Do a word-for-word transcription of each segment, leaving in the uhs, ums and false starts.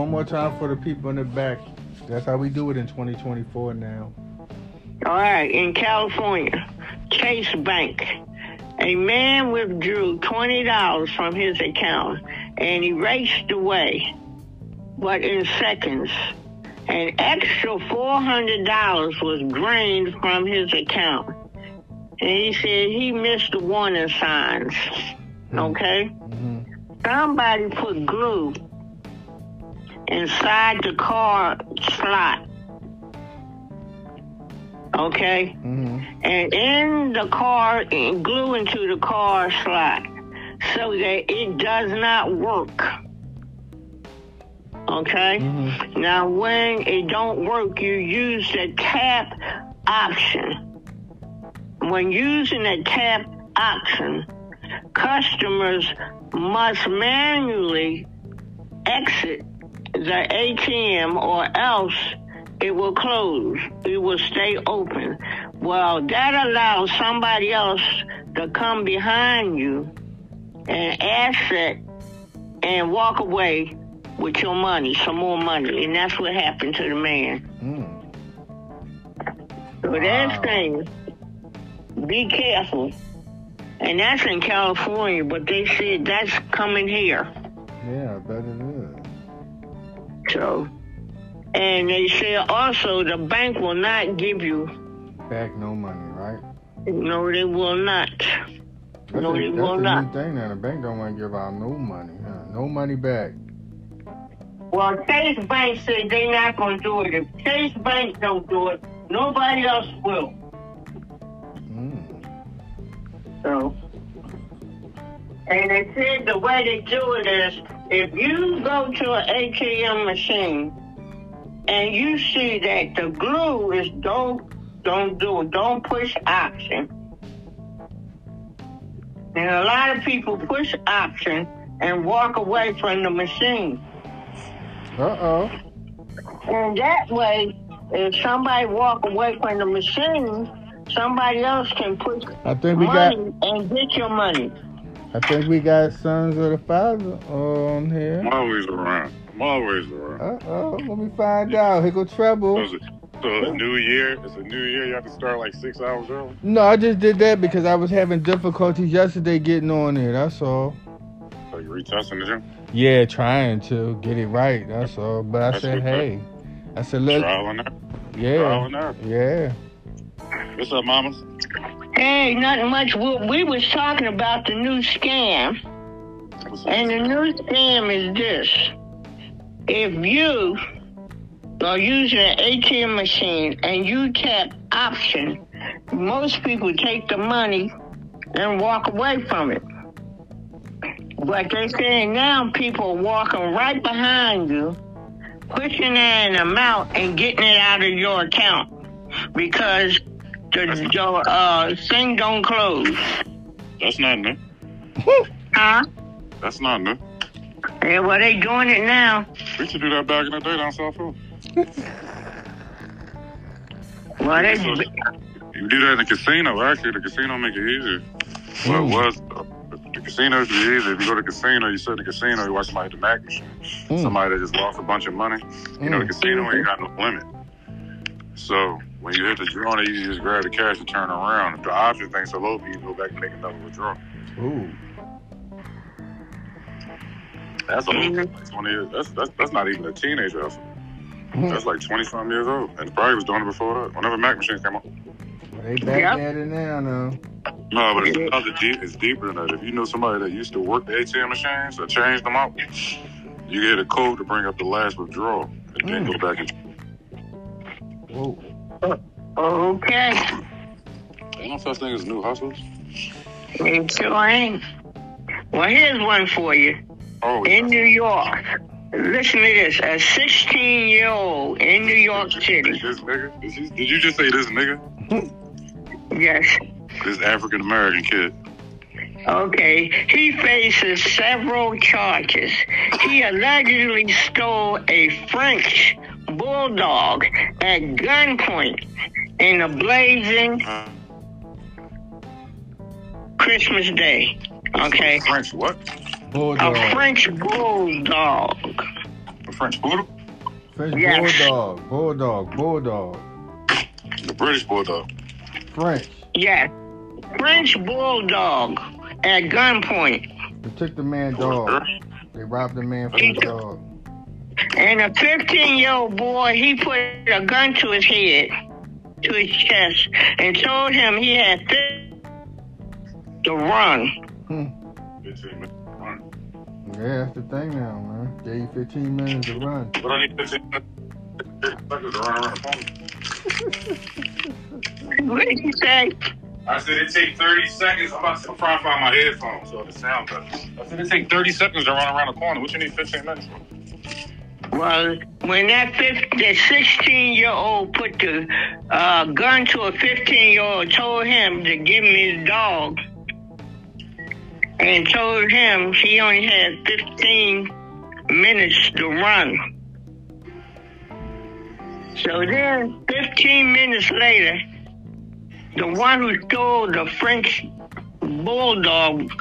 One more time for the people in the back. That's how we do it in twenty twenty-four now. All right. In California, Chase Bank, a man withdrew twenty dollars from his account and he raced away, but in seconds, an extra four hundred dollars was drained from his account. And he said he missed the warning signs. Okay? Mm-hmm. Somebody put glue inside the car slot. Okay? Mm-hmm. And in the car, glue into the car slot so that it does not work. Okay? Mm-hmm. Now, when it don't work, you use the tap option. When using the tap option, customers must manually exit the A T M or else it will close. It will stay open. Well, that allows somebody else to come behind you and asset and walk away with your money, some more money. And that's what happened to the man. Mm. So wow. That's things. Be careful. And that's in California, but they said that's coming here. Yeah, I bet it is. So, and they said also the bank will not give you back no money, right? No, they will not. That's no, a, they that's will the not. New thing now. The bank don't want to give out no money, huh? No money back. Well, Chase Bank said they're not going to do it. If Chase Bank don't do it, nobody else will. So, and they said the way they do it is if you go to an A T M machine and you see that the glue is don't don't do it, don't push option. And a lot of people push option and walk away from the machine. Uh oh. And that way, if somebody walk away from the machine, somebody else can put I think we money got, and get your money. I think we got Sons of the Father on here. I'm always around. I'm always around. Uh-oh. Let me find yeah. out. Here go trouble. So it's, a, so it's a new year. It's a new year. You have to start like six hours early? No, I just did that because I was having difficulties yesterday getting on here. That's all. So you retesting it? Yeah, trying to get it right. That's all. But I that's said, hey. Thing. I said, look. Trial yeah. Trial yeah. What's up, mamas? Hey, nothing much. We, we was talking about the new scam. And the new scam is this. If you are using an A T M machine and you tap option, most people take the money and walk away from it. But they're saying now people are walking right behind you, pushing an amount and getting it out of your account because the uh, thing don't close. That's not new. Huh? That's not new. Yeah, well, they doing it now. We should do that back in the day down South Florida. Well, they... So, you do that in the casino. Actually, the casino make it easier. Well, it was... Uh, the casinos be easier. If you go to the casino, you sit in the casino, you watch somebody at the Mac machine. Mm. Somebody that just lost a bunch of money. Mm. You know, the casino ain't got no limit. So... when you hit the drawing, you just grab the cash and turn around. If the option thing's so low, you can go back and make another withdrawal. Ooh. That's a mm-hmm. that's, that's that's not even a teenager. Mm-hmm. That's like twenty-something years old. And probably was doing it before that. Whenever Mac machines came out. Well, they back yep. at it now, though. No, but it's, deep, it's deeper than that. If you know somebody that used to work the A T M machines or change them out, you get a code to bring up the last withdrawal and then mm. go back and... Whoa. Okay. Ain't no such thing as new hustles. It sure ain't. Well, here's one for you. Oh, in yeah. New York. Listen to this. A sixteen-year-old in New York City. This nigga? Did you, did you just say this nigga? Yes. This African-American kid. Okay. He faces several charges. He allegedly stole a French Bulldog at gunpoint in a blazing Christmas Day. Okay. French what? Bulldog. A French Bulldog. French Bulldog. French yeah. Bulldog. Bulldog. Bulldog. The British Bulldog. French. Yes. French Bulldog at gunpoint. They took the man's dog. They robbed the man from the dog. And a fifteen-year-old boy, he put a gun to his head, to his chest, and told him he had to run. Hmm. fifteen minutes to run. Yeah, that's the thing now, man. Gave you fifteen minutes to run. But I need fifteen minutes to run around the phone. What did you say? I said it take thirty seconds. I'm about to try and find my headphones so it sound better. I said it take thirty seconds to run around the corner. What you need fifteen minutes for? Well, when that sixteen-year-old put the uh, gun to a fifteen-year-old, told him to give him his dog, and told him he only had fifteen minutes to run. So then, fifteen minutes later, the one who stole the French Bulldog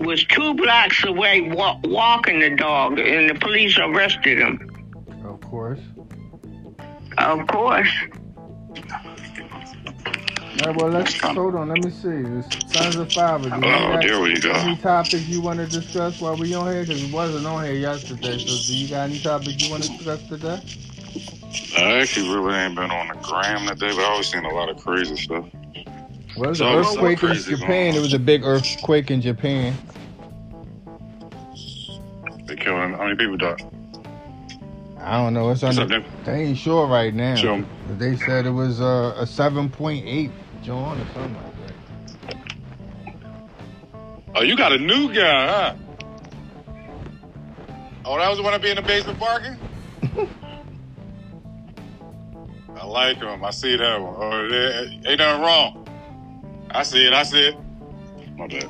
was two blocks away walk, walking the dog, and the police arrested him. Of course. Of course. All right, well, let's, hold on, let me see. It's Sons of Five. Oh, got, there we go. Any topics you want to discuss while we on here? Because it wasn't on here yesterday, so do you got any topics you want to discuss today? I actually really ain't been on the gram today, but I always seen a lot of crazy stuff. Well, there's an earthquake in Japan. There was a big earthquake in Japan. They killed him. How many people died? I don't know. It's under, they ain't sure right now. Sure. They said it was uh, a seven point eight, John, or something like that. Oh, you got a new guy, huh? Oh, that was the one that be in the basement parking? I like him. I see that one. Oh, there, ain't nothing wrong. I see it. I see it. My bad.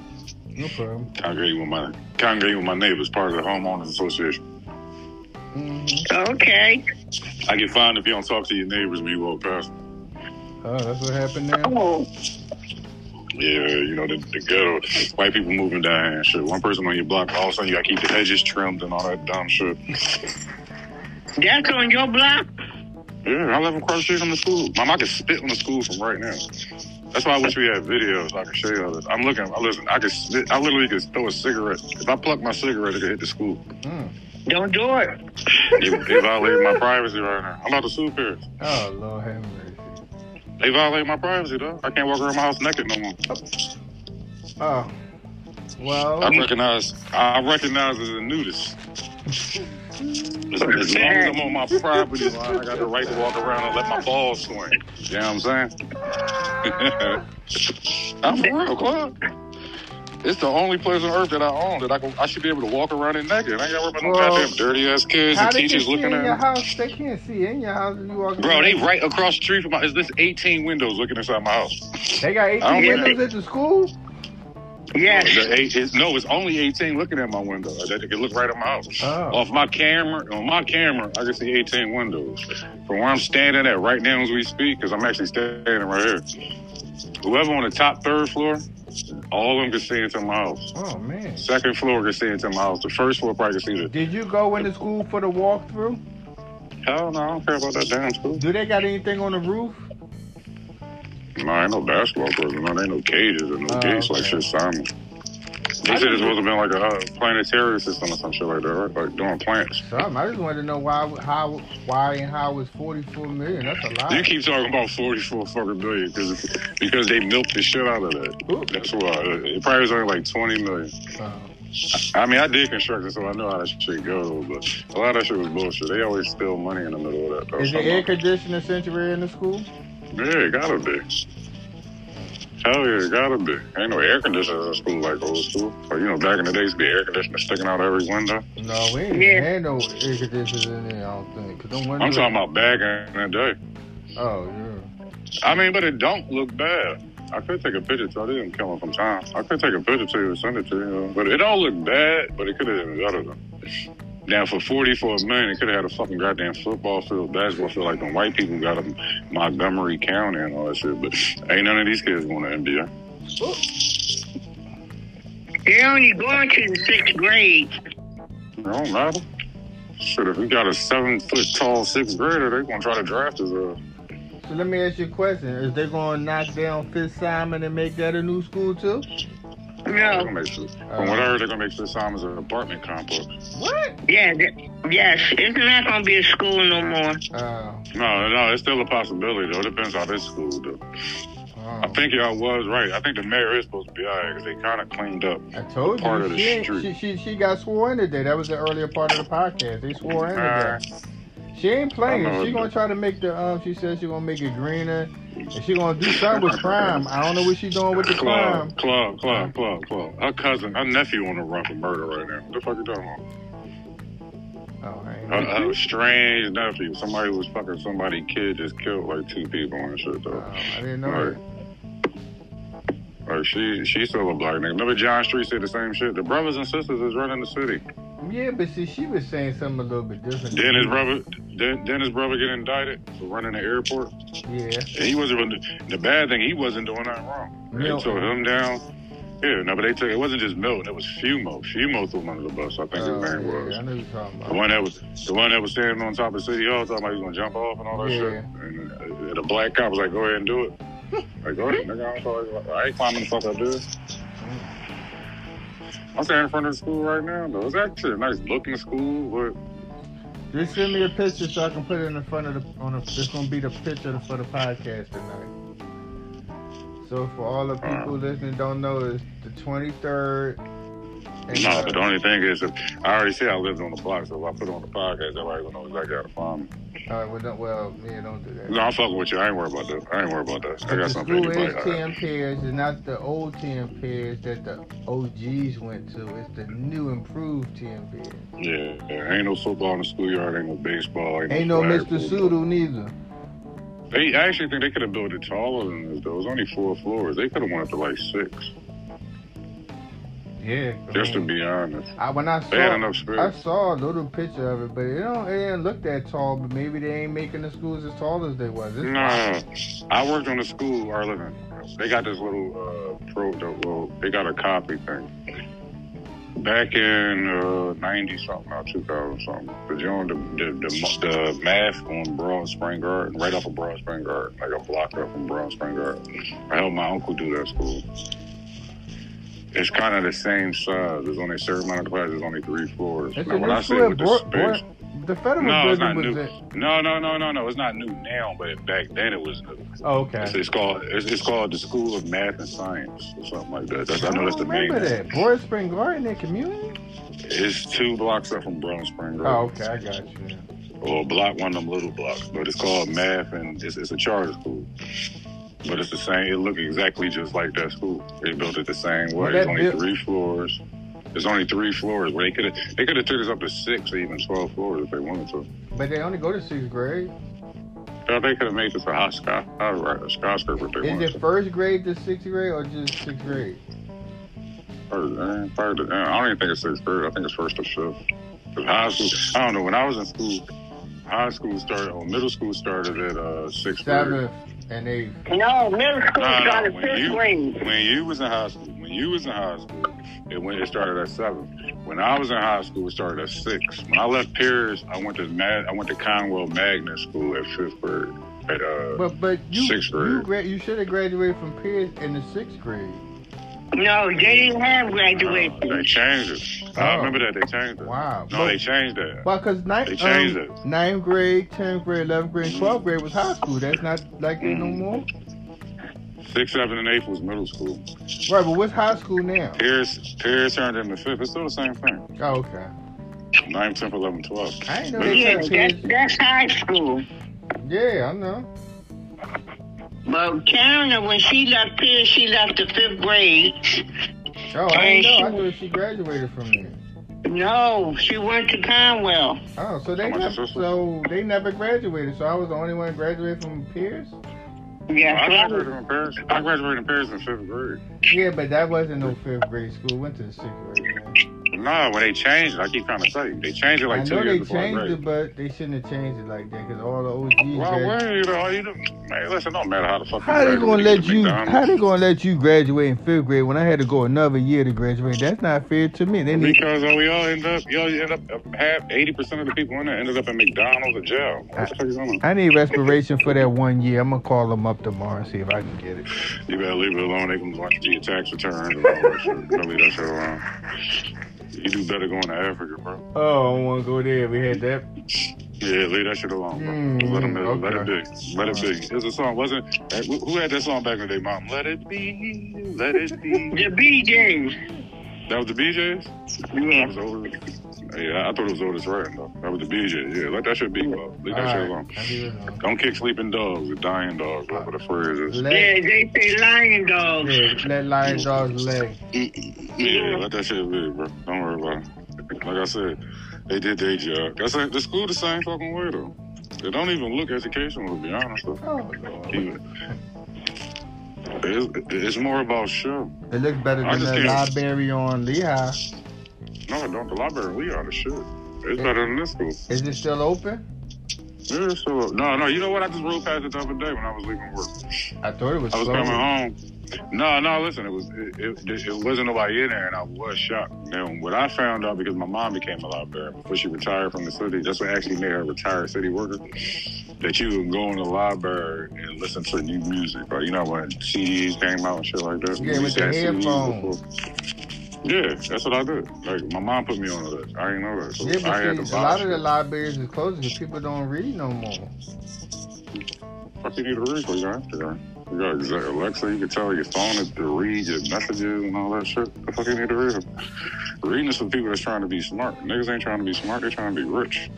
No problem. Congregate with my congregate with my neighbors, part of the homeowners association. Mm-hmm. Okay. I get fined if you don't talk to your neighbors when you walk past. Oh, that's what happened now. Oh. Yeah, you know the, the ghetto, white people moving down and shit. One person on your block, all of a sudden you gotta keep the edges trimmed and all that dumb shit. That's on your block. Yeah, I live across the street from the school. My mom can spit on the school from right now. That's why I wish we had videos so I could show you all this. I'm looking. I listen. I could spit. I literally could throw a cigarette. If I pluck my cigarette, it could hit the school. Mm. Don't do it. They, they violate my privacy right now. I'm about to sue Pierce. Oh, Lord have mercy. They violate my privacy, though. I can't walk around my house naked no more. Oh. Well. I recognize. I recognize as a nudist. As, as long as I'm on my property line, I got the right to walk around and let my balls swing. You know what I'm saying? I'm for real, Clark. It's the only place on earth that I own that I can, I should be able to walk around in naked. I ain't got to worry about no well, goddamn dirty ass kids and teachers looking at your house. They can't see in your house. You walk Bro, they right across the street from my. Is this eighteen windows looking inside my house? They got eighteen windows at the school? Yes. It's, it's, no, it's only eighteen looking at my window. They can look right at my house. Oh. Off my camera, on my camera, I can see eighteen windows. From where I'm standing at right now as we speak, because I'm actually standing right here. Whoever on the top third floor, all of them can see into my house. Oh, man. Second floor can see into my house. The first floor probably can see it. Did you go into school for the walkthrough? Hell no, I don't care about that damn school. Do they got anything on the roof? No, ain't no basketball court. No, ain't no cages and no oh, gates okay. like shit, Simon. They said it's supposed to be like a uh, planetary system or some shit like that, right? Like doing plants. Something. I just wanted to know why, how, why, and how it's forty-four million. That's a lot. You keep talking about forty-four fucking billion because because they milked the shit out of that. Ooh. That's why it probably was only like twenty million. Oh. I mean, I did construct it, so I know how that shit goes, but a lot of that shit was bullshit. They always steal money in the middle of that. Though. Is the air conditioner sanctuary in the school? Yeah, it gotta be. Hell yeah, it gotta be. Ain't no air conditioner in school like old school. Or, you know, back in the days, the air conditioner sticking out every window. No, we ain't yeah. had no air conditioners in there, I don't think. Cause windows... I'm talking about back in the day. Oh, yeah. I mean, but it don't look bad. I could take a picture to I didn't kill him from time. I could take a picture to you and send it to you. But it don't look bad, but it could have been better, though. Now, for forty-four million, it could have had a fucking goddamn football field, basketball field, like the white people got in Montgomery County and all that shit. But ain't none of these kids going to N B A. They're only going to the sixth grade. It don't matter. Shit, if we got a seven-foot-tall sixth grader, they're going to try to draft us up. So let me ask you a question. Is they going to knock down Fifth Simon and make that a new school, too? No. Gonna make sure. uh, From what I heard, they're going to make Fifth Simon's an apartment complex. What? Yeah, th- yes. It's not going to be a school no more. Uh, no, no, it's still a possibility, though. It depends on this school, though. Oh. I think y'all was right. I think the mayor is supposed to be all right because they kind of cleaned up I told part you, of the she, street. She, she, she got sworn in today. That was the earlier part of the podcast. They swore in today. Uh, she ain't playing. She going to try to make the, um, she said she going to make it greener. And she going to do something with crime. I don't know what she doing with the club, crime. Club, club, club, club. Her cousin, her nephew on the run for murder right now. What the fuck you talking about? Oh, I ain't uh, a, a strange nephew. Somebody was fucking somebody kid just killed like two people and shit though. Oh, I didn't know like, that. Like she, she's still a black nigga. Remember John Street said the same shit. The brothers and sisters is running the city. Yeah, but see, she was saying something a little bit different. Then his brother, then, then his brother get indicted for running the airport. Yeah. And he wasn't. The bad thing, he wasn't doing nothing wrong. Milton. They took him down. Yeah, no, but they took. It wasn't just Milton. It was Fumo. Fumo threw him under the bus. I think uh, his name yeah, was. I know you're talking about. The one that was, the one that was standing on top of City Hall, talking about he was gonna jump off and all that yeah. shit. And the black cop was like, "Go ahead and do it." Like, go ahead, nigga. I ain't climbing the fuck up, dude. I'm standing in front of the school right now, though. It's actually a nice looking school, but just send me a picture so I can put it in the front of the. On the, it's gonna be the picture for the podcast tonight. So for all the people right. listening, don't know, it's the twenty-third. No, uh, but the only thing is, I already said I lived on the block, so if I put it on the podcast, everybody gonna know exactly how to find me. All right, well, don't, well, yeah, don't do that. No, I'm fucking with you. I ain't worried about that. I ain't worried about that. I got the something to do. The school is Tim Pierce, and not the old Tim Pierce that the O Gs went to. It's the new, improved Tim Pierce. Yeah, yeah. Ain't no football in the schoolyard. Ain't no baseball. Ain't, ain't no, no Mister Sudo neither. They, I actually think they could have built it taller than this, though. It was only four floors. They could have went up to like six. Yeah, just to be honest, I, when I saw, I saw a little picture of it, but it don't, it didn't look that tall. But maybe they ain't making the schools as tall as they was. It's nah, tall. I worked on a school. Our living, they got this little uh, pro. Well, they got a copy thing. Back in uh, ninety something, or two thousand something, because you know the the, the the math on Broad Spring Garden, right off of Broad Spring Garden, like a block up from Broad Spring Garden. I helped my uncle do that school. It's kind of the same size. There's only a certain amount of classes. There's only three floors. Now, what I said with the space, the federal no, it's not new. It? No, no, no, no, no. It's not new now, but back then it was new. Oh, okay. It's, it's called it's, it's called the School of Math and Science or something like that. That's, I, I know that's the main. Remember that Broad Spring Garden, that community? It's two blocks up from Broad Spring Garden. Oh, okay, I got you. Or block one of them little blocks, but it's called math, and it's, it's a charter school. But it's the same. It looked exactly just like that school. They built it the same way. Well, it's only built- three floors. There's only three floors. Where they could have, they could have took us up to six or even twelve floors if they wanted to. But they only go to sixth grade. So they could have made this a high sky, a skyscraper. If they Is wanted it to. First grade to sixth grade or just sixth grade? First, uh, third, uh, I don't even think it's sixth grade. I think it's first or fifth. Cause high school. I don't know. When I was in school, high school started. Well, middle school started at uh, sixth grade. And they, no, middle school nah, started nah, fifth grade. When you was in high school, when you was in high school, it went. It started at seven. When I was in high school, it started at six. When I left Pierce, I went to Mad, I went to Conwell Magnet School at fifth grade. At uh, but but you sixth grade. you, gra- you should have graduated from Pierce in the sixth grade. No, they didn't have graduation. No, they changed it. Oh. I remember that. They changed it. Wow. No, but, they changed that. Well, because ninth, um, ninth grade, tenth grade, eleventh grade, twelfth grade was high school. That's not like that no more. sixth, seventh, and eighth was middle school. Right, but what's high school now? Pierce, Pierce turned into fifth. It's still the same thing. Oh, okay. ninth, tenth, eleventh, twelfth. I didn't know they yeah, that, that's high school. Yeah, I know. But Karen, when she left Pierce, she left the fifth grade. Oh, I didn't know. I thought she graduated from there. No, she went to Conwell. Oh, so they never, so they never graduated. So I was the only one graduated from Pierce? Yeah, I graduated from Pierce. I graduated from Pierce in fifth grade. Yeah, but that wasn't no fifth grade school. Went to the sixth grade. Man. No, when they changed it, I keep trying to say they changed it like I two years before. I know they changed it, but they shouldn't have changed it like that because all the O Gs. Well, where you know, you man, listen, don't matter how the fuck. How they gonna let you? How they gonna let you graduate in fifth grade when I had to go another year to graduate? That's not fair to me. They need, because uh, we all end up, you all end up half eighty percent of the people in there ended up in McDonald's or jail. What I, the fuck is going on? I need respiration for that one year. I'm gonna call them up tomorrow and see if I can get it. You better leave it alone. They can watch your tax returns and all that shit. Don't leave that shit alone. You do better going to Africa, bro. Oh, I don't want to go there. We had that. Yeah, leave that shit alone, bro. Mm, let, them, okay. let it be. Let it be. It was a song, wasn't it? Who had that song back in the day, Mom? Let it be. Let it be. The B Js. That was the B Js? Yeah. That was older. Yeah, I thought it was Otis Redding, though. That was the B Js. Yeah, let that shit be, bro. Leave that All shit right. alone. Don't kick sleeping dogs or dying dogs, bro, whatever the phrase is. Let, yeah, they say lion dogs. Yeah, let lion dogs lay. Yeah, let that shit be, bro. Don't worry about it. Like I said, they did their job. That's like, the school the same fucking way, though. They don't even look educational, to be honest, though. Oh, it's, it's more about show. It looks better than the library on Lehigh. No, don't. The library, we are the shit. It's it, better than this school. Is it still open? Yeah, it's still open. No, no, you know what? I just rode past it the other day when I was leaving work. I thought it was I was slow. Coming home. No, no, listen, it was it, it, it wasn't nobody in there, and I was shocked. And what I found out, because my mom became a librarian before she retired from the city, that's what actually made her a retired city worker, that you would go in the library and listen to new music. Or, you know, when C Ds came out and shit like that. Yeah, with your headphones. Yeah, that's what I did. Like, my mom put me on that. I didn't know that. So yeah, but I see, had to a lot shit. Of the libraries are closing because people don't read no more. Fuck, you need to read for your Instagram. You got Alexa, you can tell your phone is to read your messages and all that shit. The fuck you need to read? Reading is for people that's trying to be smart. Niggas ain't trying to be smart, they're trying to be rich.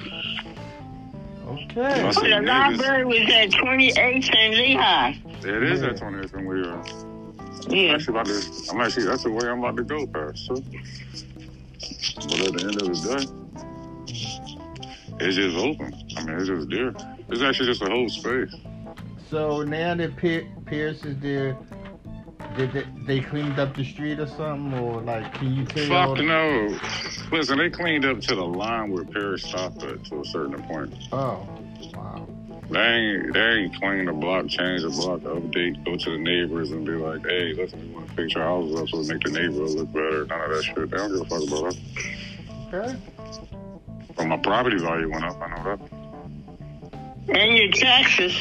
Okay. So oh, the niggas, library was at twenty-eighth and Lehigh. It is yeah. at twenty-eighth and Lehigh. Yeah. I'm actually about to, I'm actually, that's the way I'm about to go, past. So. But at the end of the day, it's just open. I mean, it's just there. It's actually just a whole space. So now that Pier- Pierce is there, did they, they cleaned up the street or something? Or, like, can you tell? Fuck the- no. Listen, they cleaned up to the line where Pierce stopped at to a certain point. Oh, wow. They ain't, they ain't clean the block, change the block, update, go to the neighbors and be like, hey, let's fix our houses up so we make the neighborhood look better. None of that shit. They don't give a fuck about that. Okay. But my property value went up, I know that. And your taxes.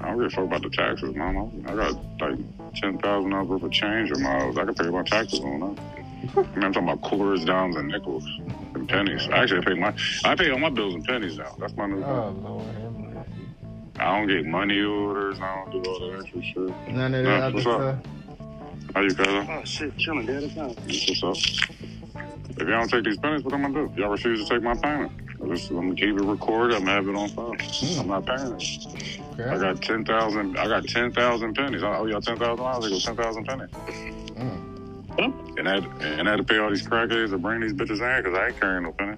I don't give a fuck about the taxes, Mama. I got like ten thousand dollars worth of change in my house. I can pay my taxes on that. I mean, I'm talking about quarters, dimes, and nickels, and pennies. I actually pay my, I pay all my bills in pennies now. That's my new oh, bill. Lord. I don't get money orders. I don't do all that extra shit. None of that. What's up? How you, cousin? Oh, shit. Chilling, Dad. It's not. What's up? If y'all don't take these pennies, what am I going to do? Y'all refuse to take my payment. I'm going to keep it recorded. I'm going to have it on file. Hmm. I'm not paying it. Okay. I got ten thousand I got ten thousand pennies. I owe y'all ten thousand dollars. It goes ten thousand pennies. Hmm. And, I had, and I had to pay all these crackheads to bring these bitches in because I ain't carrying no penny.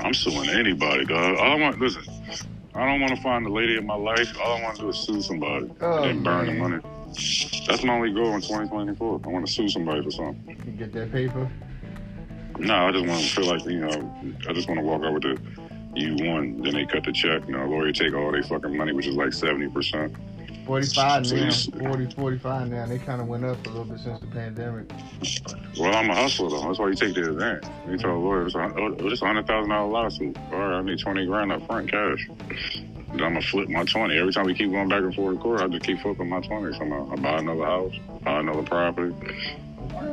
I'm suing anybody, dog. All I want, listen, I don't want to find the lady of my life. All I want to do is sue somebody oh, and burn man. the money. That's my only goal in twenty twenty-four. I want to sue somebody for something. You get that paper? No, I just want to feel like, you know, I just want to walk out with the you won. Then they cut the check. You know, lawyer take all their fucking money, which is like seventy percent. forty-five so now, forty, forty-five now. They kind of went up a little bit since the pandemic. Well, I'm a hustler, though. That's why you take the advance. You tell the lawyer, oh, this is a one hundred thousand dollars lawsuit. All right, I need twenty grand up front cash. I'm going to flip my twenty. Every time we keep going back and forth in court, I just keep flipping my twenty somehow. I buy another house, buy another property.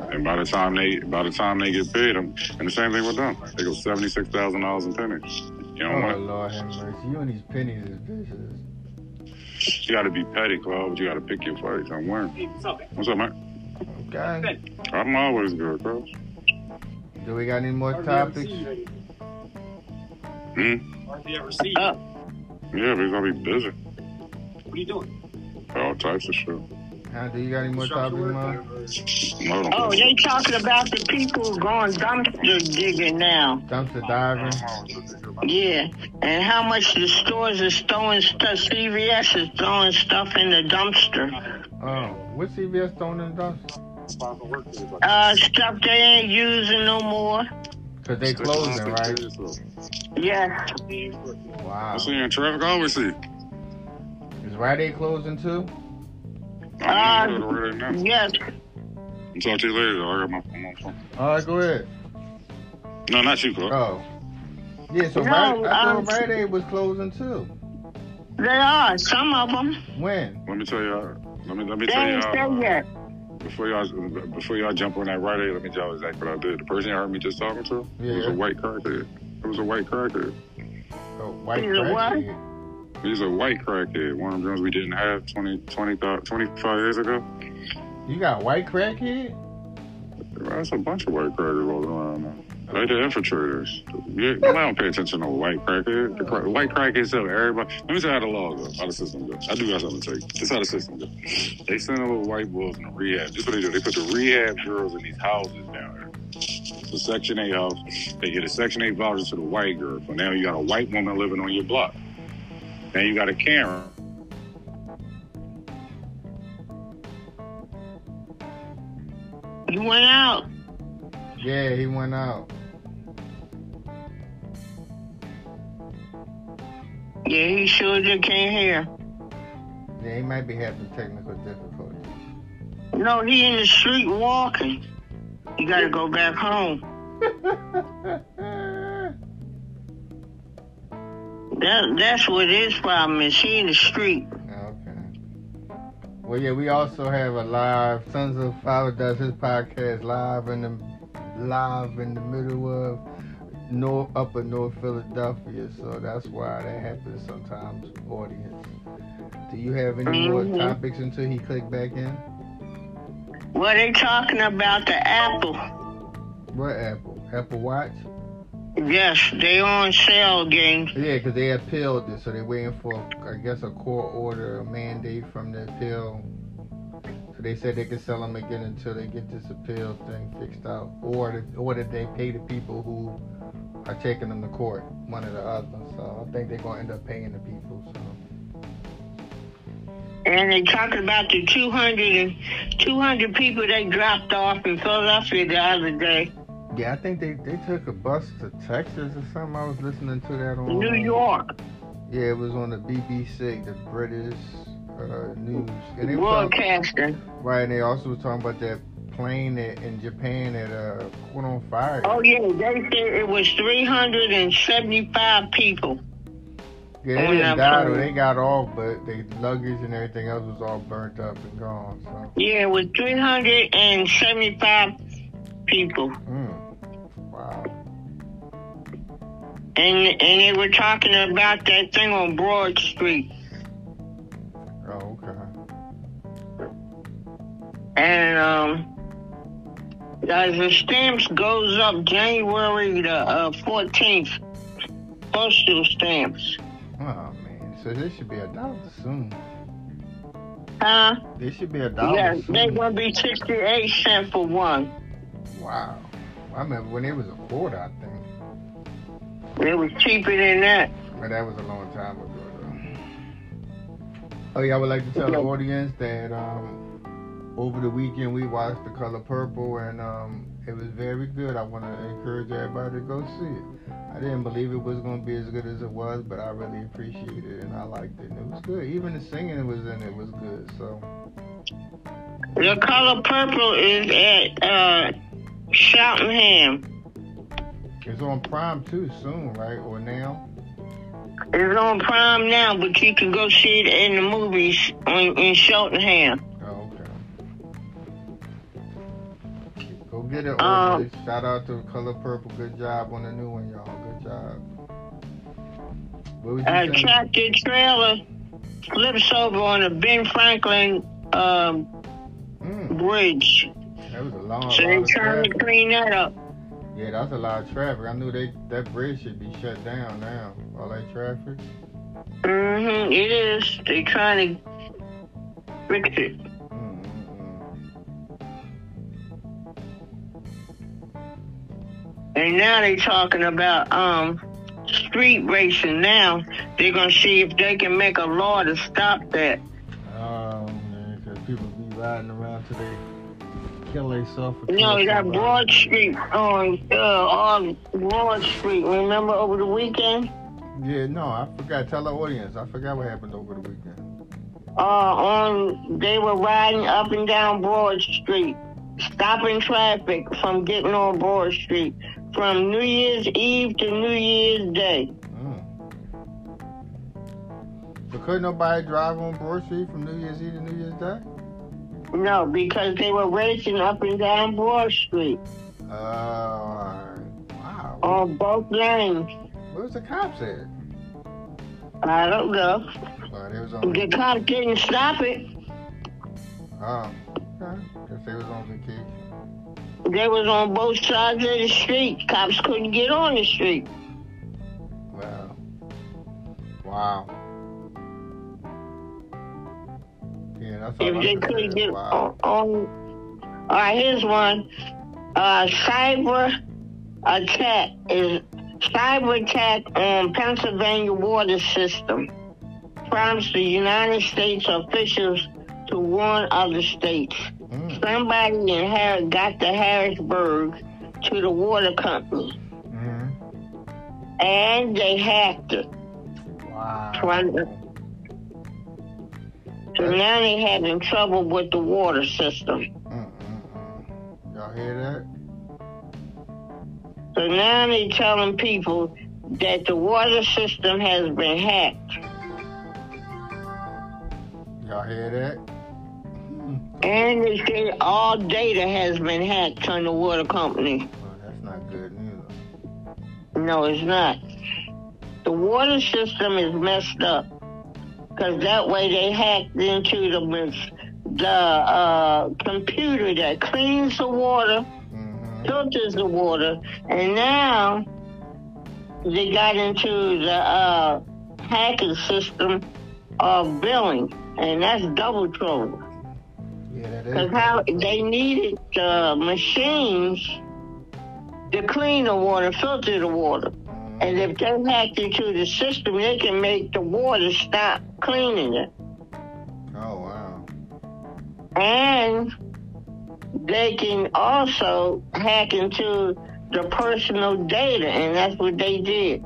And by the time they by the time they get paid, I'm, and the same thing with them. They go seventy-six thousand dollars in pennies. You know what? Oh, Lord have mercy. You and these pennies is vicious. You gotta be petty, Claude, but you gotta pick your fights. I'm wearing. What's up, man? Okay. I'm always good, bro. Do we got any more topics? Hmm? Yeah, because I'll be busy. What are you doing? All types of shit. Huh, do you got any more topics, Mom? No, oh, they talking about the people going dumpster digging now. Dumpster diving? Yeah. And how much the stores are throwing stuff, C V S is throwing stuff in the dumpster. Oh, What's C V S throwing in the dumpster? Uh, stuff they ain't using no more. Cause they closing, right? Yeah. Wow. That's what you're in traffic always see. Is Rite Aid closing too? Uh, yes. I'll talk to you later though. I got my phone. Alright, go ahead. No, not you, Clark. Oh. Yeah, so no, Rite, I um, thought Rite Aid was closing too. They are, some of them. When? Let me tell y'all. Let me let me they tell y'all. Uh, before y'all before y'all jump on that Rite Aid, let me tell you exactly what I did. The person you heard me just talking to, yeah. It was a white crackhead. It was a white crackhead. A white crackhead. He's a white crackhead. One of the ones we didn't have twenty, twenty, twenty-five years ago. You got white crackhead? That's a bunch of white crackheads rolling around now. They're the infiltrators. Yeah, I don't pay attention to white crackhead. The cra- white crackheads tell everybody. Let me tell you how the law goes, how the system goes. I do got something to tell you. This is how the system goes. They send the little white boys in the rehab. This is what they do. They put the rehab girls in these houses down there. It's a Section eight house. They get a Section eight voucher to the white girl. So now you got a white woman living on your block. Now you got a Karen. You went out. Yeah, he went out. Yeah, he sure just can't hear. Yeah, he might be having technical difficulties. No, he in the street walking. You gotta go back home. that that's what his problem is. He in the street. Okay. Well, yeah, we also have a live Sons of Father does his podcast live in the live in the middle of North, upper North Philadelphia, so that's why that happens sometimes. Audience, do you have any mm-hmm. more topics until he click back in? Well, they talking about the Apple. What Apple? Apple Watch? Yes, they on sale again. Yeah, because they appealed it, so they're waiting for, I guess, a court order, a mandate from the appeal. They said they could sell them again until they get this appeal thing fixed out, or or that they pay the people who are taking them to court, one or the other. So I think they're gonna end up paying the people. So. And they talking about the two hundred people they dropped off in Philadelphia the other day. Yeah, I think they, they took a bus to Texas or something. I was listening to that on New York. Yeah, it was on the B B C, the British. Uh, news. And they broadcasting. Talking, right, and they also were talking about that plane that, in Japan that uh, went on fire. Oh, yeah, they said it was three hundred seventy-five people. Yeah, they didn't die, though. They got off, but their luggage and everything else was all burnt up and gone. So. Yeah, it was three hundred seventy-five people. Mm. Wow. And, and they were talking about that thing on Broad Street. Oh, okay. And um, as the stamps goes up January the uh, fourteenth, postal stamps. Oh man, so this should be a dollar soon. Huh? This should be a dollar. Yeah, soon. They're gonna be sixty-eight cent for one. Wow, I remember when it was a quarter. I think it was cheaper than that. But that was a long time ago. Oh yeah, I would like to tell the audience that um, over the weekend we watched The Color Purple, and um, it was very good. I want to encourage everybody to go see it. I didn't believe it was going to be as good as it was, but I really appreciated it and I liked it. And it was good. Even the singing was in it was good. So The Color Purple is at uh, Cheltenham. It's on Prime too soon, right? Or now? It's on Prime now, but you can go see it in the movies on, in Cheltenham. Oh, okay. Go get it. Um, Shout out to Color Purple. Good job on the new one, y'all. Good job. What was you uh, Tractor Trailer flips over on the Ben Franklin um, mm. bridge. That was a long So they're trying to clean that up. Yeah, that's a lot of traffic. I knew they that bridge should be shut down now. All that traffic. Mm-hmm, it is. They trying to fix it. Mm-hmm. And now they talking about um street racing now. They're going to see if they can make a law to stop that. Oh, man, because people be riding until they kill themselves. No, they got Broad Street on uh, on Broad Street. Remember over the weekend? Yeah, no, I forgot. Tell our audience. I forgot what happened over the weekend. Uh, on they were riding up and down Broad Street, stopping traffic from getting on Broad Street from New Year's Eve to New Year's Day. So couldn't nobody drive on Broad Street from New Year's Eve to New Year's Day? No, because they were racing up and down Broad Street. Oh, uh, all right. Wow. On both lanes. Where's the cops at? I don't know. But it was on the cops didn't stop it. Oh, okay. Because they was on vacation. They was on both sides of the street. Cops couldn't get on the street. Wow. Wow. Yeah, if they could get on, on, all right, here's one. Uh, cyber attack is cyber attack on Pennsylvania water system prompts the United States officials to warn other states. Mm. Somebody in Har- got the Harrisburg to the water company, mm. and they hacked it. Wow. Trying- So now they having trouble with the water system. Mm-mm-mm. Y'all hear that? So now they telling people that the water system has been hacked. Y'all hear that? Mm-hmm. And they say all data has been hacked on the water company. Well, that's not good news. No, it's not. The water system is messed up. Because that way they hacked into the the uh, computer that cleans the water, mm-hmm. filters the water, and now they got into the uh, hacking system of billing, and that's double trouble. Yeah, because how they needed uh, machines to clean the water, filter the water. And if they hacked into the system, they can make the water stop cleaning it. Oh, wow. And they can also hack into the personal data, and that's what they did.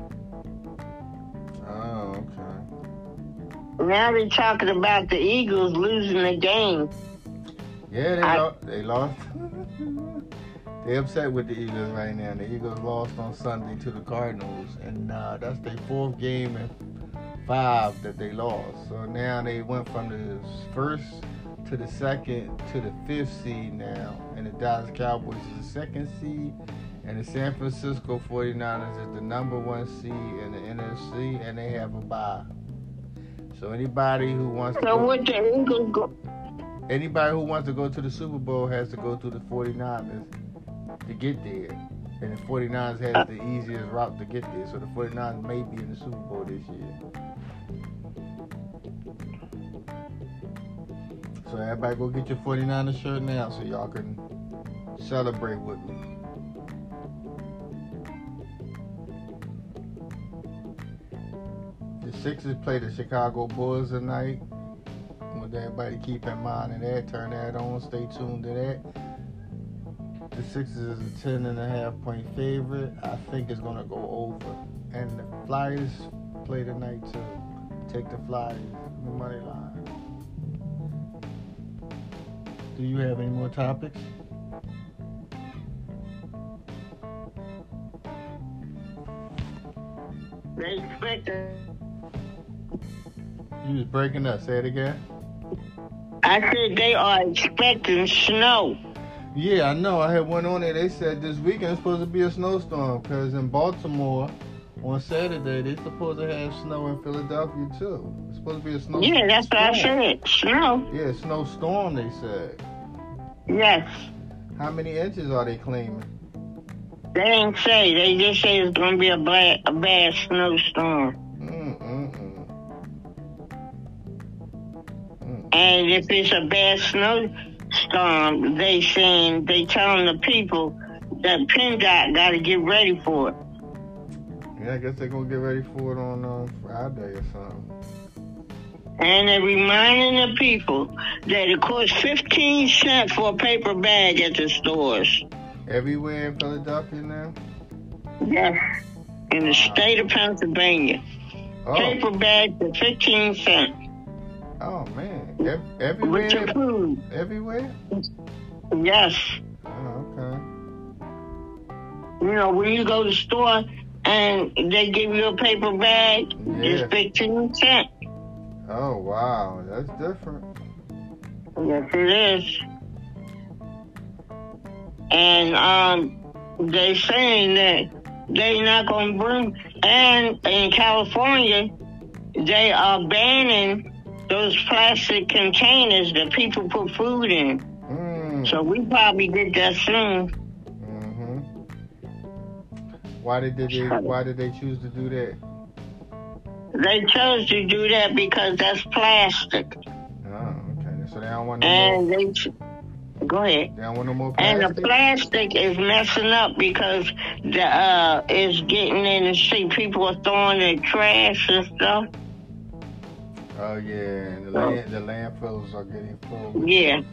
Oh, okay. Now they're talking about the Eagles losing the game. Yeah, they, I, lo- they lost. They're upset with the Eagles right now. The Eagles lost on Sunday to the Cardinals, and uh, that's their fourth game in five that they lost. So now they went from the first to the second to the fifth seed now, and the Dallas Cowboys is the second seed, and the San Francisco forty-niners is the number one seed in the N F C, and they have a bye. So anybody who wants to so what the Eagles go- anybody who wants to go to the Super Bowl has to go through the forty-niners. To get there, and the forty-niners has the easiest route to get there, so the forty-niners may be in the Super Bowl this year. So everybody go get your forty-niners shirt now so y'all can celebrate with me. The Sixers play the Chicago Bulls tonight. I want everybody to keep in mind of that, turn that on, stay tuned to that. The Sixers is a ten and a half point favorite. I think it's going to go over. And the Flyers play tonight to take the Flyers money line. Do you have any more topics? They expect it. You was breaking up. Say it again. I said they are expecting snow. Yeah, I know. I had one on there. They said this weekend is supposed to be a snowstorm because in Baltimore on Saturday they're supposed to have snow in Philadelphia too. It's supposed to be a snowstorm. Yeah, that's what I said. Snow. Yeah, snowstorm. They said. Yes. How many inches are they claiming? They didn't say. They just say it's going to be a bad, a bad snowstorm. Mm-mm-mm. And if it's a bad snow. Um, they saying they telling the people that PennDOT got to get ready for it. Yeah, I guess they're gonna get ready for it on uh, Friday or something. and reminding the people that it costs fifteen cents for a paper bag at the stores. Everywhere in Philadelphia now? Yes, in the state of Pennsylvania. Oh. Paper bags for fifteen cents. Oh, man. Every, everywhere? With your food. Everywhere? Yes. Oh, okay. You know, when you go to the store and they give you a paper bag, yeah. It's fifteen cents. Oh, wow. That's different. Yes, it is. And um, they're saying that they're not going to bring... And in California, they are banning those plastic containers that people put food in. Mm. So we probably did that soon. Mm-hmm. Why did they, why did they choose to do that? They chose to do that because that's plastic. Oh, okay. So they don't want no and more... And they... Go ahead. They don't want no more plastic? And the plastic is messing up because the uh, it's getting in the sea. People are throwing their trash and stuff. Oh, yeah. And the, so, land, the landfills are getting full. Yeah. So.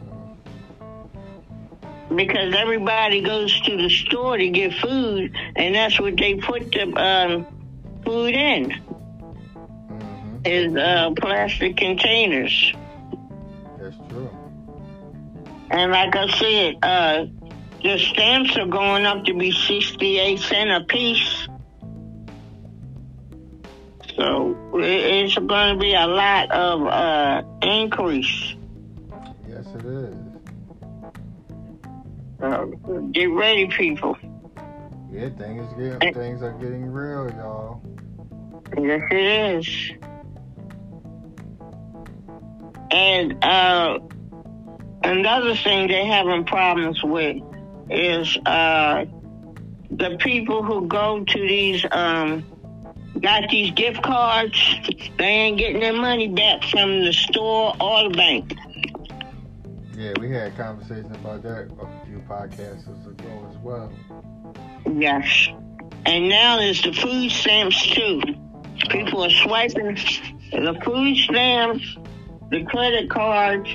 Because everybody goes to the store to get food, and that's what they put the um, food in. Is uh, plastic containers. That's true. And like I said, uh, the stamps are going up to be sixty-eight cents a piece. So it's going to be a lot of uh, increase. Yes, it is. Uh, get ready, people. Yeah, things, get, and, things are getting real, y'all. Yes, it is. And uh, another thing they're having problems with is uh, the people who go to these, um, got these gift cards, they ain't getting their money back from the store or the bank. Yeah, we had a conversation about that a few podcasts ago as well. Yes. And now there's the food stamps, too. People are swiping the food stamps, the credit cards,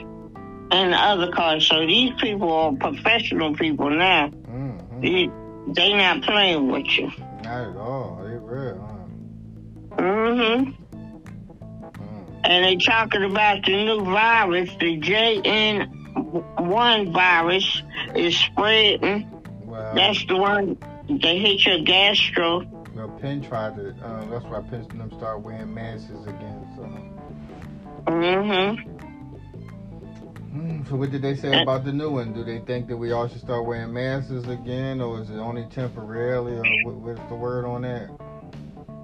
and the other cards. So these people are professional people now. Mm-hmm. They, they not playing with you. Not at all. They real, huh? Mm-hmm. Mm. And they talking about the new virus, the J N one virus is spreading. Well, that's the one that hit your gastro. Well, Penn tried to, uh, that's why Penn and them started wearing masks again, so... Mm-hmm. Mm, so what did they say about the new one? Do they think that we all should start wearing masks again, or is it only temporarily, or what, what's the word on that?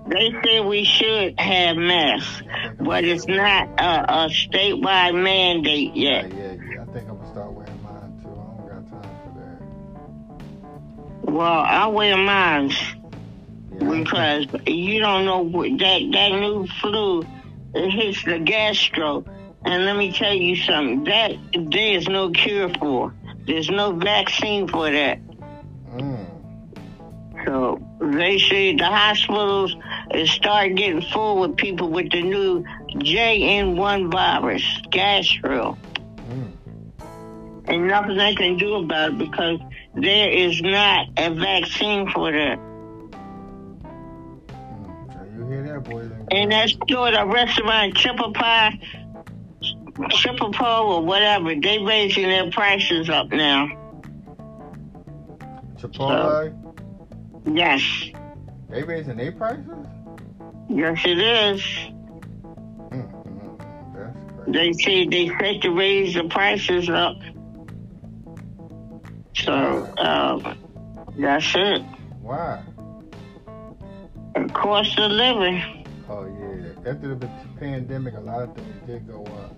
They said we should have masks, but it's not a, a statewide mandate yet. Yeah, yeah, yeah. I think I'm going to start wearing mine, too. I don't got time for that. Well, I wear mine, yeah, because you don't know what that, that new flu... It hits the gastro. And let me tell you something, that there is no cure for. There's no vaccine for that. Mm. So they say the hospitals start getting full with people with the new J N one virus, gastro. Mm. And nothing they can do about it because there is not a vaccine for that. And that store, the restaurant, Chipotle, Chipotle or whatever, they raising their prices up now. Chipotle? So, yes. They raising their prices? Yes, it is. Mm-hmm. That's crazy. They say they set to raise the prices up. So, uh, that's it. Why? The cost of living. Oh, yeah. After the pandemic, a lot of things did go up.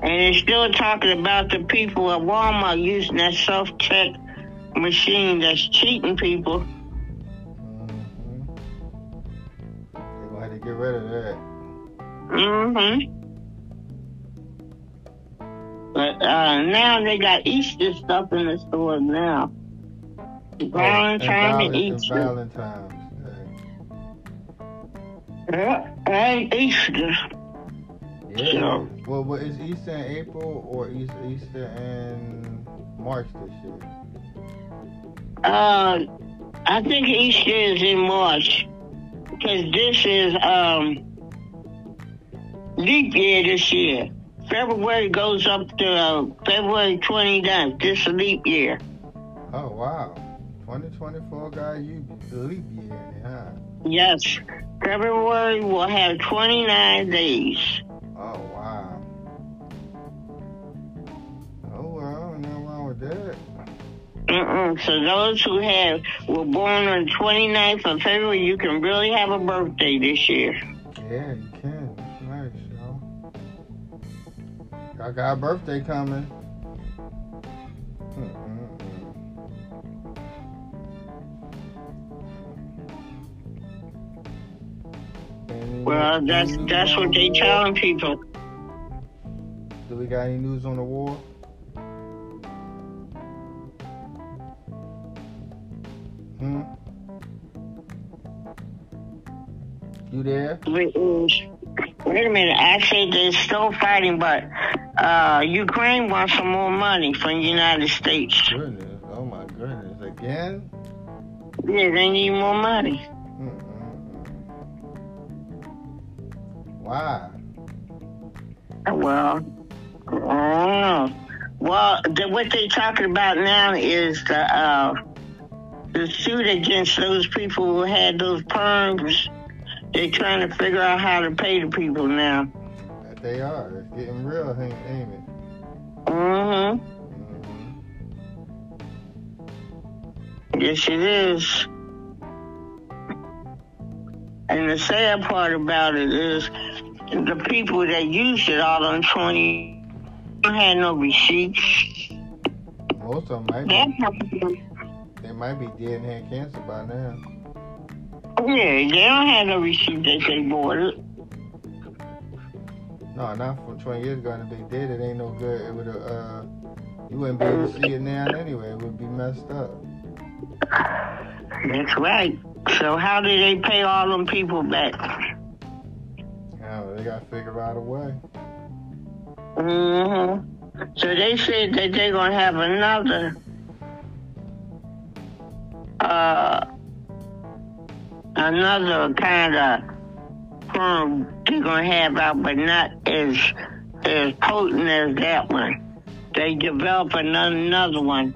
And they're still talking about the people at Walmart using that self-check machine that's cheating people. Mm-hmm. They're going to have to get rid of that. Mm-hmm. But uh, now they got Easter stuff in the stores now. Valentine's Day, Easter. Valentine's. Yeah, and Easter. Yeah. Well, but is Easter in April or is Easter in March this year? Uh, I think Easter is in March because this is um leap year this year. February goes up to uh, February twenty-ninth. This is leap year. Oh, wow. twenty twenty-four, guys, you leap year, huh? Yes. February will have twenty-nine days. Oh, wow. Oh, wow. Nothing wrong with that. Mm-mm. So those who have were born on the twenty-ninth of February, you can really have a birthday this year. Yeah, you can. That's nice, y'all. I got a birthday coming. Well, that's that's what they telling people. Do we got any news on the war? Hmm. You there? Wait, wait a minute. I say they're still fighting, but uh, Ukraine wants some more money from the United States. Goodness. Oh my goodness! Again? Yeah, they need more money. Why? Well, I don't know. Well, the, what they're talking about now is the uh, the suit against those people who had those perms. They're trying to figure out how to pay the people now. They are. It's getting real, ain't it? Mm-hmm. Mm-hmm. Yes, it is. And the sad part about it is the people that used it all on twenty had no receipts. Most of them might be, they might be dead and had cancer by now. Yeah, they don't have no receipts that they bought it. No, not from twenty years ago. And if they did, it ain't no good. It would uh, you wouldn't be able to see it now anyway. It would be messed up. That's right. So how do they pay all them people back? Oh, they got to figure out a way. Mm-hmm. So they said that they're going to have another uh, another kind of firm they're going to have out, but not as as potent as that one. They develop another, another one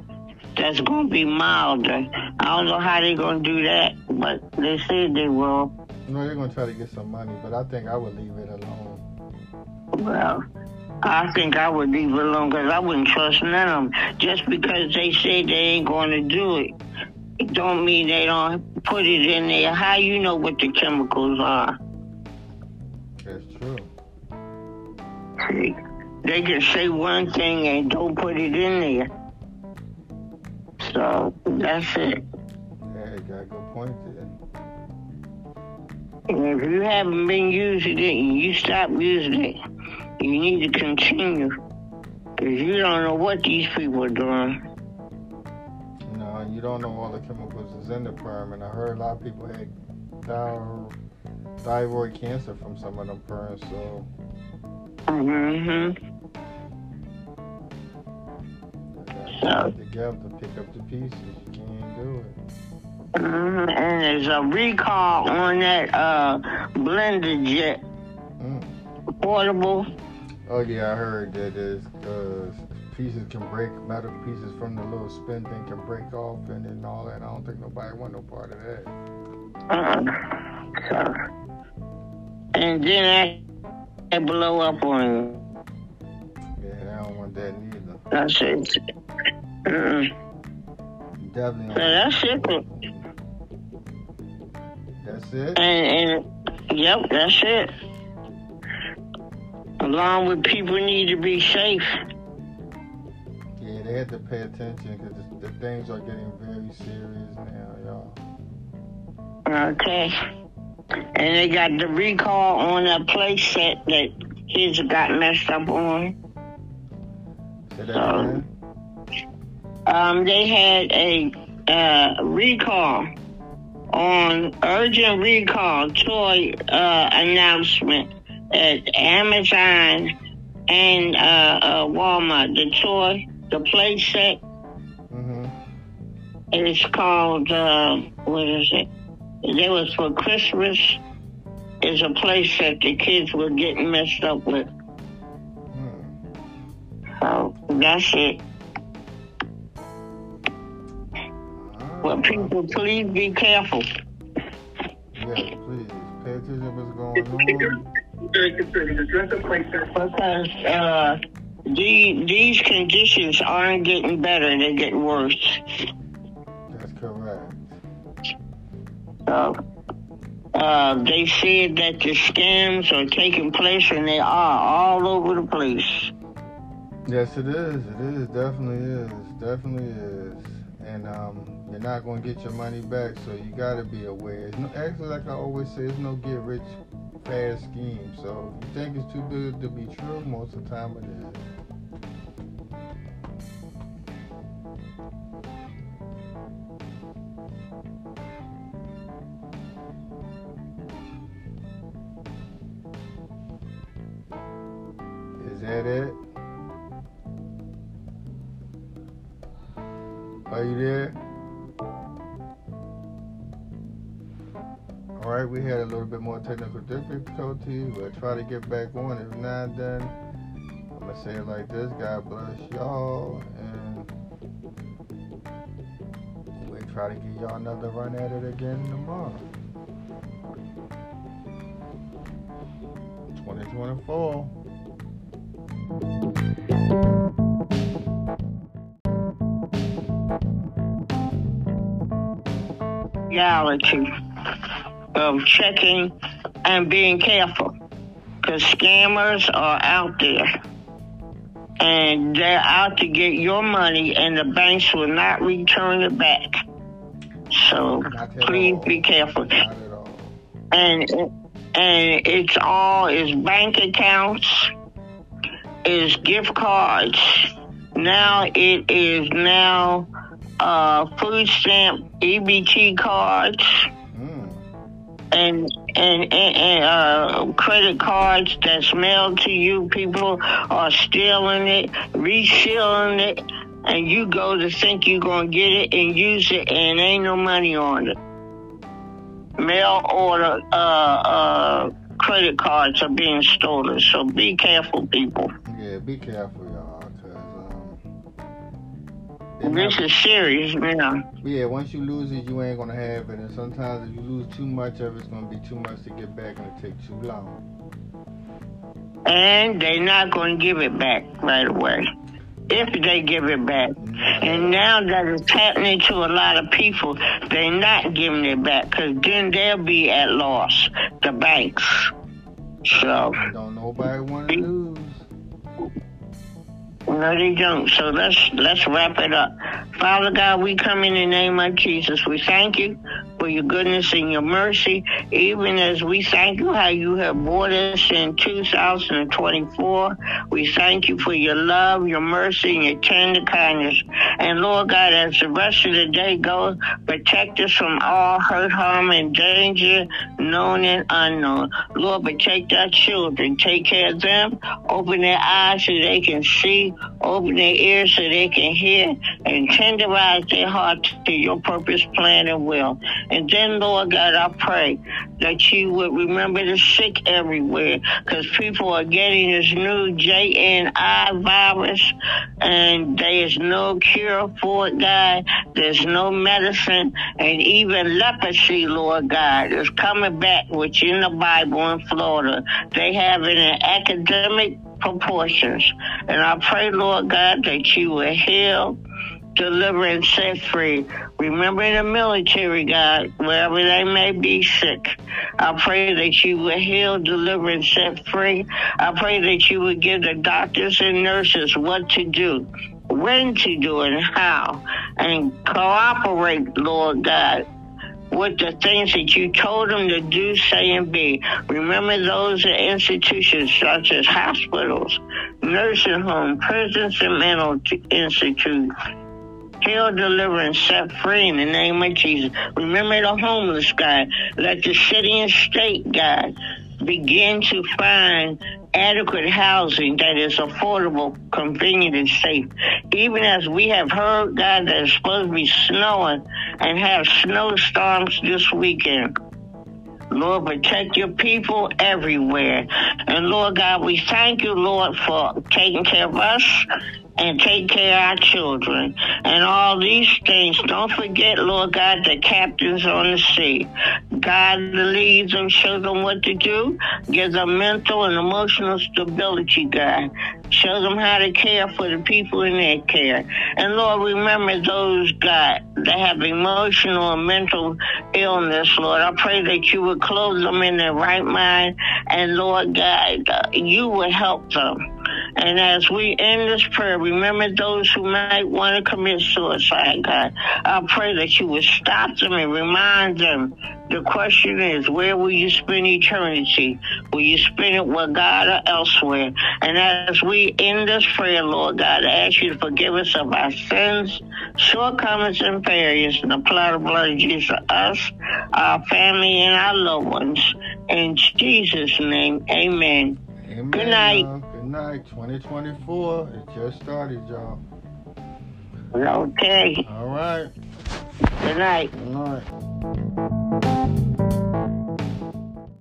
that's going to be milder. I don't know how they're going to do that, but they said they will. No, they're going to try to get some money, but I think I would leave it alone. Well, I think I would leave it alone because I wouldn't trust none of them. Just because they said they ain't going to do it, it don't mean they don't put it in there. How you know what the chemicals are? That's true. See, they can say one thing and don't put it in there. So that's it. Yeah, you got a good point there. And if you haven't been using it and you stop using it, you need to continue. Because you don't know what these people are doing. No, you don't know all the chemicals that's in the perm. And I heard a lot of people had thyroid cancer from some of them perms, so. Mm-hmm. So, together to pick up the pieces, you can't do it. Mm-hmm. And there's a recall on that uh, blender jet, mm. portable. Oh yeah, I heard that there's uh, pieces can break, metal pieces from the little spin thing can break off and then all that. I don't think nobody want no part of that. Uh-uh. So, and then I blow up on you. Yeah, I don't want that neither. That's it. Mm-mm. Definitely. So that's it. That's it? And, and yep, that's it. Along with people need to be safe. Yeah, they have to pay attention because the, the things are getting very serious now, y'all. Okay. And they got the recall on that playset that kids got messed up on. Say that so, again? Um, they had a uh, recall on urgent recall toy uh, announcement at Amazon and uh, uh, Walmart. The toy, the play set. Mm-hmm. And it's called, uh, what is it? It was for Christmas. It's a play set the kids were getting messed up with. Mm. So that's it. Well, people, please be careful. Yeah, please. Pay attention to what's going on. Because uh, the, these conditions aren't getting better, they're getting worse. That's correct. So, uh, they said that the scams are taking place, and they are all over the place. Yes, it is. It is. Definitely is. Definitely is. And, um, you're not going to get your money back, so you got to be aware. No, actually, like I always say, it's no get rich fast scheme. So if you think it's too good to be true, most of the time it is. Is that it? Are you there? All right, we had a little bit more technical difficulty. We'll try to get back on. If not, then I'm going to say it like this. God bless y'all. And we'll try to give y'all another run at it again tomorrow. twenty twenty-four. Reality of checking and being careful, because scammers are out there, and they're out to get your money, and the banks will not return it back. So please be careful. And and it's all is bank accounts, is gift cards. Now it is now. Uh, food stamp, E B T cards, mm. and and, and, and uh, credit cards that's mailed to you. People are stealing it, resealing it, and you go to think you're going to get it and use it, and ain't no money on it. Mail order uh, uh, credit cards are being stolen, so be careful, people. Yeah, be careful, y'all. This is serious, man. Yeah, once you lose it, you ain't gonna have it. And sometimes if you lose too much of it, it's gonna be too much to get back, and it take too long. And they not gonna give it back right away, if they give it back. Mm-hmm. And now that it's happening to a lot of people, they not giving it back, because then they'll be at loss, the banks. So don't nobody want to lose. No, they don't. So let's let's wrap it up. Father God, we come in the name of Jesus. We thank you for your goodness and your mercy, even as we thank you how you have brought us in two thousand twenty-four. We thank you for your love, your mercy, and your tender kindness. And Lord God, as the rest of the day goes, protect us from all hurt, harm, and danger, known and unknown. Lord, protect our children. Take care of them. Open their eyes so they can see. Open their ears so they can hear, and tenderize their hearts to your purpose, plan, and will. And then, Lord God, I pray that you would remember the sick everywhere, because people are getting this new J N one virus, and there's no cure for it, God. There's no medicine, and even leprosy, Lord God, is coming back, which in the Bible in Florida, they have it in academic proportions. And I pray, Lord God, that you will heal, deliver, and set free. Remember the military, God, wherever they may be sick. I pray that you will heal, deliver, and set free. I pray that you will give the doctors and nurses what to do, when to do, and how. And cooperate, Lord God, with the things that you told them to do, say, and be. Remember those at institutions such as hospitals, nursing homes, prisons, and mental institutes. Heal, deliver, and set free in the name of Jesus. Remember the homeless, God. Let the city and state, God, begin to find adequate housing that is affordable, convenient, and safe. Even as we have heard, God, that it's supposed to be snowing and have snowstorms this weekend. Lord, protect your people everywhere. And Lord God, we thank you, Lord, for taking care of us and taking care of our children. And all these things, don't forget, Lord God, the captains on the sea. God leads them, shows them what to do, gives them mental and emotional stability, God. Show them how to care for the people in their care. And Lord, remember those, God, that have emotional and mental illness, Lord. I pray that you would clothe them in their right mind. And Lord God, you would help them. And as we end this prayer, remember those who might want to commit suicide, God. I pray that you would stop them and remind them. The question is, where will you spend eternity? Will you spend it with God or elsewhere? And as we end this prayer, Lord God, I ask you to forgive us of our sins, shortcomings, and failures, and apply the blood of Jesus to us, our family, and our loved ones. In Jesus' name, amen. Amen. Good night. Y'all. Good night. twenty twenty-four. It just started, y'all. Okay. All right. Good night. Good night.